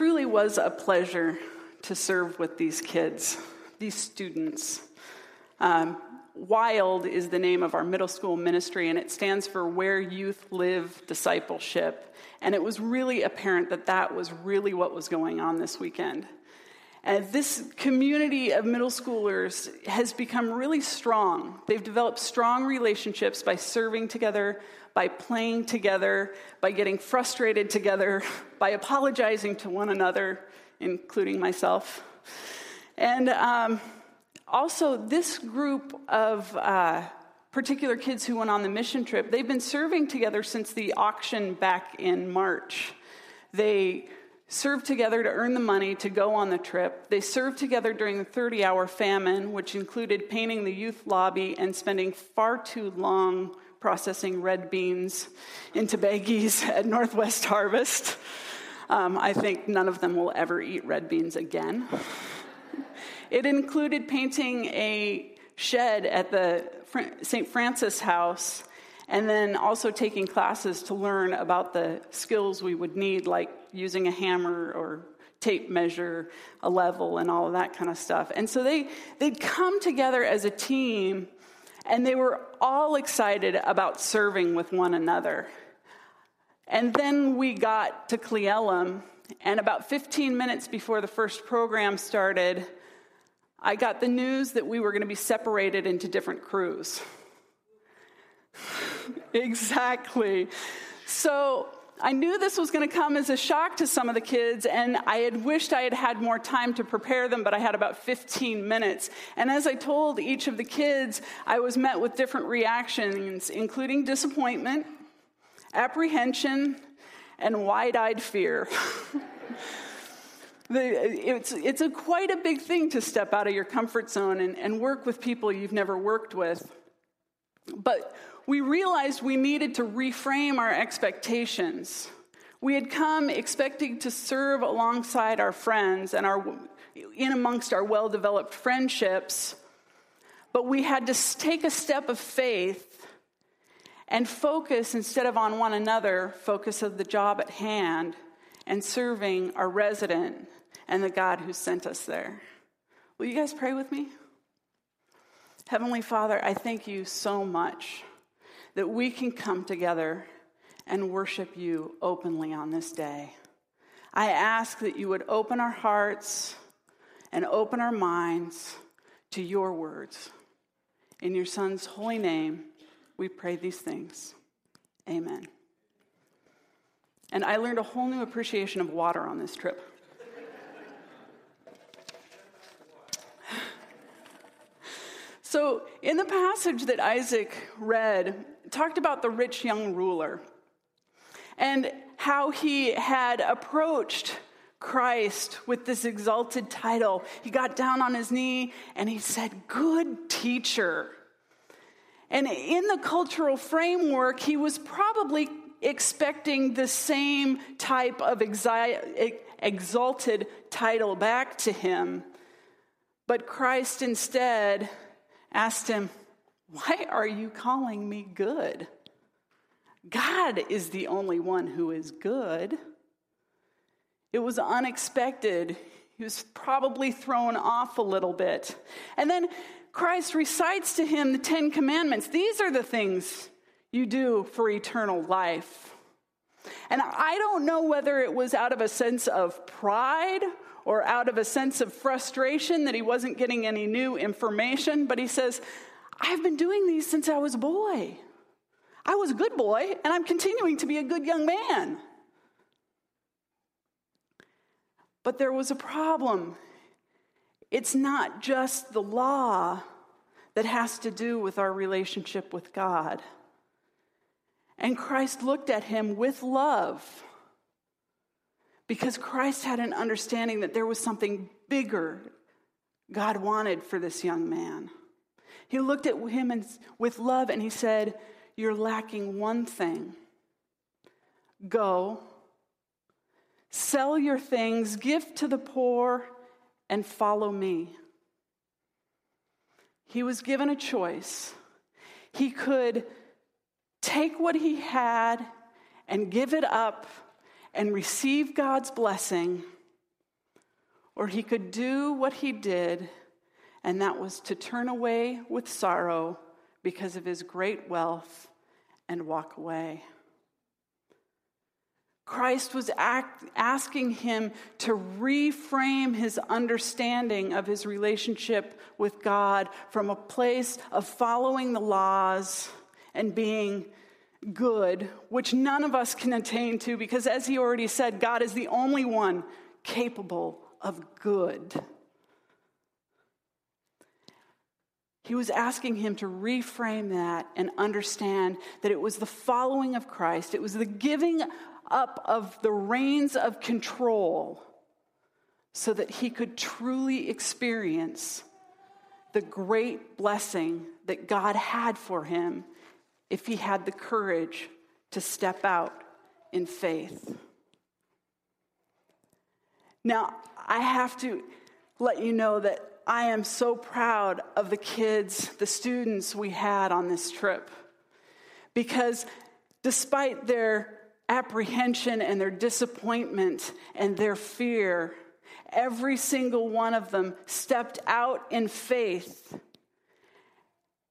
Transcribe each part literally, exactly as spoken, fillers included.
truly was a pleasure to serve with these kids, these students. Um, WILD is the name of our middle school ministry, and it stands for Where Youth Live Discipleship. And it was really apparent that that was really what was going on this weekend. And this community of middle schoolers has become really strong. They've developed strong relationships by serving together, by playing together, by getting frustrated together, by apologizing to one another, including myself. And um, also, this group of uh, particular kids who went on the mission trip, they've been serving together since the auction back in March. They served together to earn the money to go on the trip. They served together during the thirty-hour famine, which included painting the youth lobby and spending far too long processing red beans into baggies at Northwest Harvest. Um, I think none of them will ever eat red beans again. It included painting a shed at the Saint Francis House, and then also taking classes to learn about the skills we would need, like using a hammer or tape measure, a level, and all of that kind of stuff. And so they, they'd come together as a team, and they were all excited about serving with one another. And then we got to Cle Elum, and about fifteen minutes before the first program started, I got the news that we were going to be separated into different crews. Exactly. So I knew this was going to come as a shock to some of the kids, and I had wished I had had more time to prepare them, but I had about fifteen minutes. And as I told each of the kids, I was met with different reactions, including disappointment, apprehension, and wide-eyed fear. It's, it's a quite a big thing to step out of your comfort zone and, and work with people you've never worked with. But we realized we needed to reframe our expectations. We had come expecting to serve alongside our friends and our, in amongst our well-developed friendships, but we had to take a step of faith and focus, instead of on one another, focus on the job at hand and serving our resident and the God who sent us there. Will you guys pray with me? Heavenly Father, I thank you so much that we can come together and worship you openly on this day. I ask that you would open our hearts and open our minds to your words. In your Son's holy name, we pray these things. Amen. And I learned a whole new appreciation of water on this trip. So in the passage that Isaac read, it talked about the rich young ruler and how he had approached Christ with this exalted title. He got down on his knee and he said, "Good teacher." And in the cultural framework, he was probably expecting the same type of exi- exalted title back to him. But Christ instead asked him, "Why are you calling me good? God is the only one who is good." It was unexpected. He was probably thrown off a little bit. And then Christ recites to him the Ten Commandments. These are the things you do for eternal life. And I don't know whether it was out of a sense of pride or out of a sense of frustration that he wasn't getting any new information, but he says, "I've been doing these since I was a boy. I was a good boy, and I'm continuing to be a good young man." But there was a problem. It's not just the law that has to do with our relationship with God. And Christ looked at him with love, because Christ had an understanding that there was something bigger God wanted for this young man. He looked at him and, with love, and he said, "You're lacking one thing. Go, sell your things, give to the poor, and follow me." He was given a choice. He could take what he had and give it up and receive God's blessing, Or he could do what he did, and that was to turn away with sorrow because of his great wealth and walk away. Christ was act, asking him to reframe his understanding of his relationship with God from a place of following the laws and being good, which none of us can attain to, because as he already said, God is the only one capable of good. He was asking him to reframe that and understand that it was the following of Christ. It was the giving up of the reins of control so that he could truly experience the great blessing that God had for him if he had the courage to step out in faith. Now, I have to let you know that I am so proud of the kids, the students we had on this trip, because despite their apprehension and their disappointment and their fear, every single one of them stepped out in faith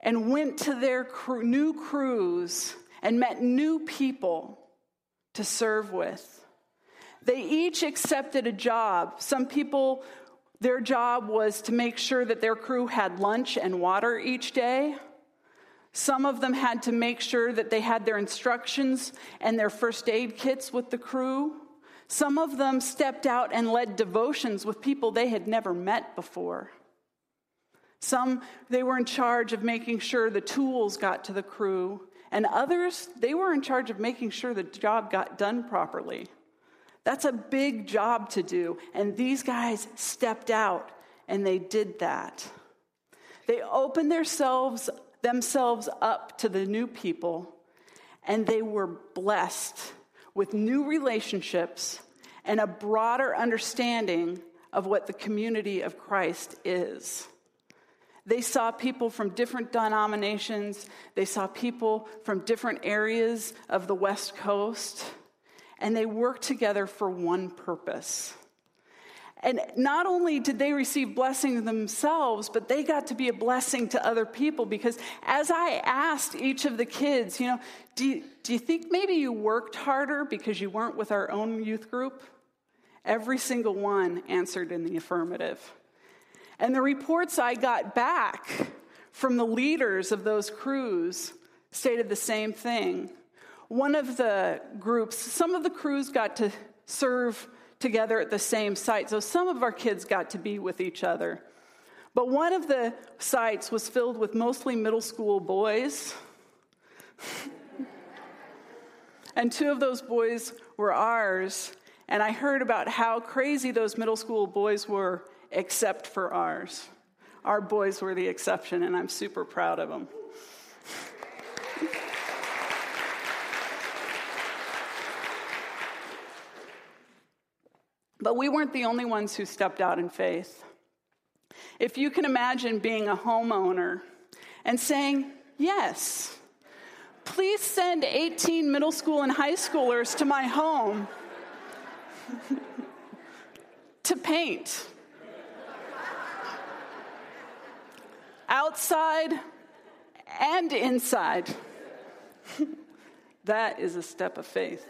and went to their cru- new crews and met new people to serve with. They each accepted a job. Some people, their job was to make sure that their crew had lunch and water each day. Some of them had to make sure that they had their instructions and their first aid kits with the crew. Some of them stepped out and led devotions with people they had never met before. Some, they were in charge of making sure the tools got to the crew. And others, they were in charge of making sure the job got done properly. That's a big job to do, and these guys stepped out, and they did that. They opened themselves, themselves up to the new people, and they were blessed with new relationships and a broader understanding of what the community of Christ is. They saw people from different denominations. They saw people from different areas of the West Coast. And they worked together for one purpose. And not only did they receive blessing themselves, but they got to be a blessing to other people, because as I asked each of the kids, you know, do you, do you think maybe you worked harder because you weren't with our own youth group? Every single one answered in the affirmative. And the reports I got back from the leaders of those crews stated the same thing. One of the groups, some of the crews got to serve together at the same site, so some of our kids got to be with each other. But one of the sites was filled with mostly middle school boys. And two of those boys were ours, and I heard about how crazy those middle school boys were, except for ours. Our boys were the exception, and I'm super proud of them. But we weren't the only ones who stepped out in faith. If you can imagine being a homeowner and saying, yes, please send eighteen middle school and high schoolers to my home to paint. Outside and inside. That is a step of faith.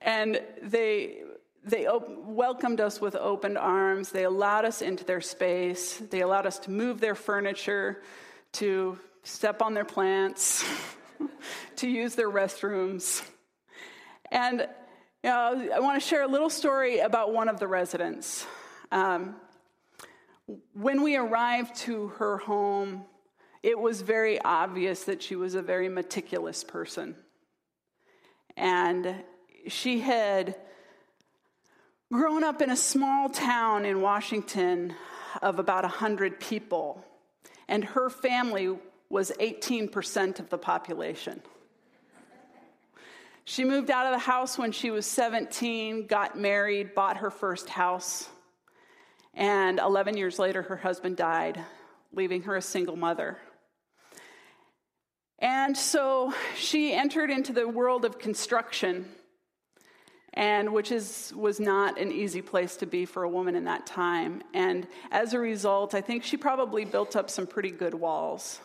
And they they op- welcomed us with open arms. They allowed us into their space. They allowed us to move their furniture, to step on their plants, to use their restrooms. And you know, I want to share a little story about one of the residents. Um, when we arrived to her home, it was very obvious that she was a very meticulous person. And she had grown up in a small town in Washington of about one hundred people, and her family was eighteen percent of the population. She moved out of the house when she was seventeen, got married, bought her first house, and eleven years later her husband died, leaving her a single mother. And so she entered into the world of construction. and which is was not an easy place to be for a woman in that time. And as a result, I think she probably built up some pretty good walls.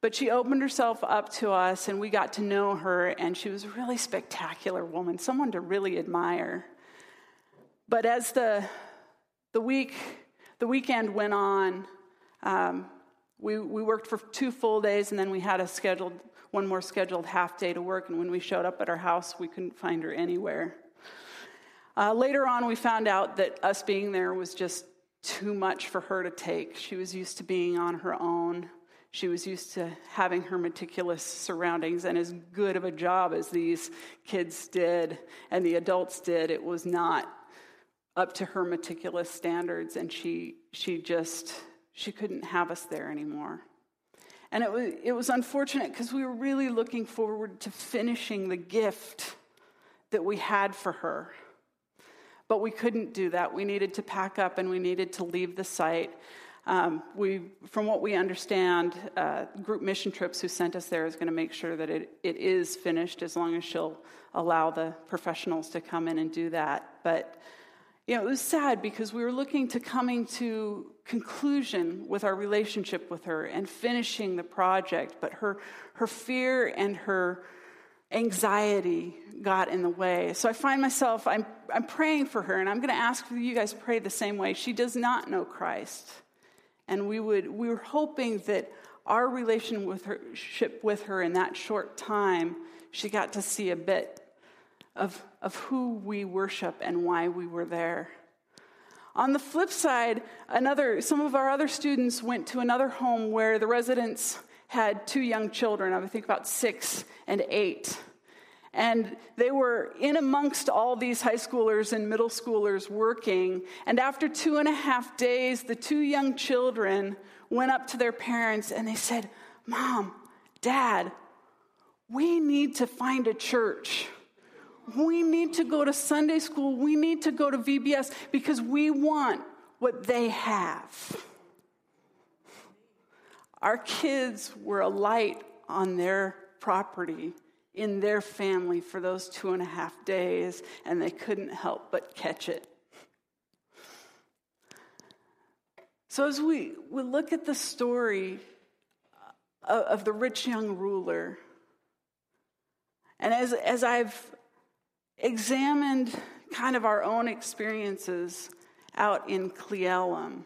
But she opened herself up to us, and we got to know her, and she was a really spectacular woman, someone to really admire. But as the the week the weekend went on, um, we we worked for two full days, and then we had a scheduled one more scheduled half day to work. And when we showed up at her house, we couldn't find her anywhere. Uh, later on, we found out that us being there was just too much for her to take. She was used to being on her own. She was used to having her meticulous surroundings, and as good of a job as these kids did and the adults did, it was not up to her meticulous standards, and she she just, she couldn't have us there anymore. And it was, it was unfortunate because we were really looking forward to finishing the gift that we had for her. But we couldn't do that. We needed to pack up and we needed to leave the site. Um, we, from what we understand, uh, Group Mission Trips, who sent us there, is going to make sure that it, it is finished as long as she'll allow the professionals to come in and do that. But, you know, it was sad because we were looking to coming to conclusion with our relationship with her and finishing the project, but her her fear and her anxiety got in the way. So I find myself, I'm I'm praying for her, and I'm going to ask that you guys pray the same way. She does not know Christ. And we would we were hoping that our relationship with her in that short time, she got to see a bit of, of who we worship and why we were there. On the flip side, another some of our other students went to another home where the residents had two young children, I would think about six and eight. And they were in amongst all these high schoolers and middle schoolers working. And after two and a half days, the two young children went up to their parents and they said, "Mom, Dad, we need to find a church. We need to go to Sunday school. We need to go to V B S because we want what they have." Our kids were a light on their property, in their family, for those two and a half days, and they couldn't help but catch it. So as we, we look at the story of, of the rich young ruler, and as, as I've examined kind of our own experiences out in Cle Elum,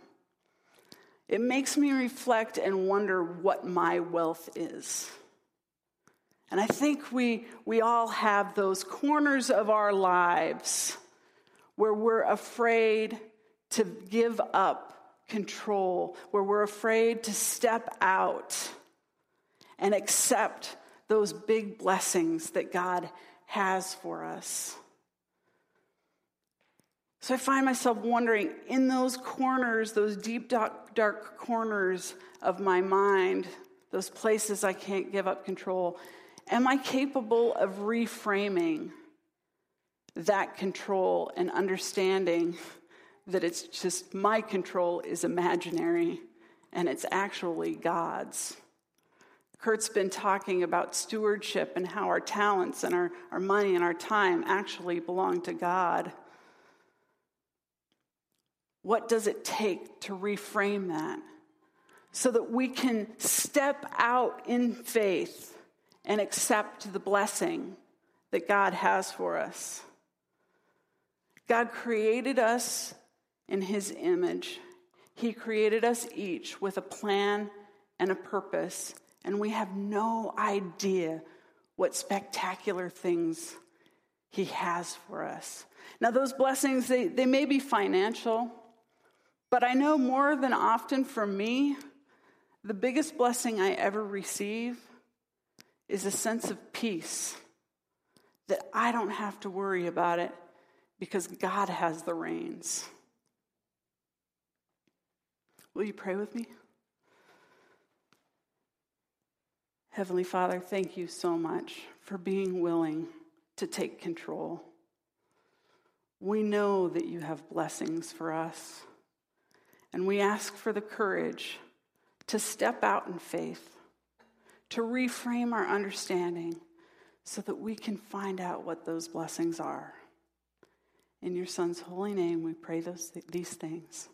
it makes me reflect and wonder what my wealth is. And I think we we all have those corners of our lives where we're afraid to give up control, where we're afraid to step out and accept those big blessings that God has for us. So I find myself wondering, in those corners, those deep, dark, dark corners of my mind, those places I can't give up control, am I capable of reframing that control and understanding that it's just my control is imaginary and it's actually God's? Kurt's been talking about stewardship and how our talents and our, our money and our time actually belong to God. What does it take to reframe that so that we can step out in faith and accept the blessing that God has for us? God created us in His image. He created us each with a plan and a purpose, and we have no idea what spectacular things He has for us. Now, those blessings, they, they may be financial, but I know more than often for me, the biggest blessing I ever receive is a sense of peace that I don't have to worry about it because God has the reins. Will you pray with me? Heavenly Father, thank you so much for being willing to take control. We know that you have blessings for us, and we ask for the courage to step out in faith, to reframe our understanding so that we can find out what those blessings are. In your Son's holy name, we pray those th- these things.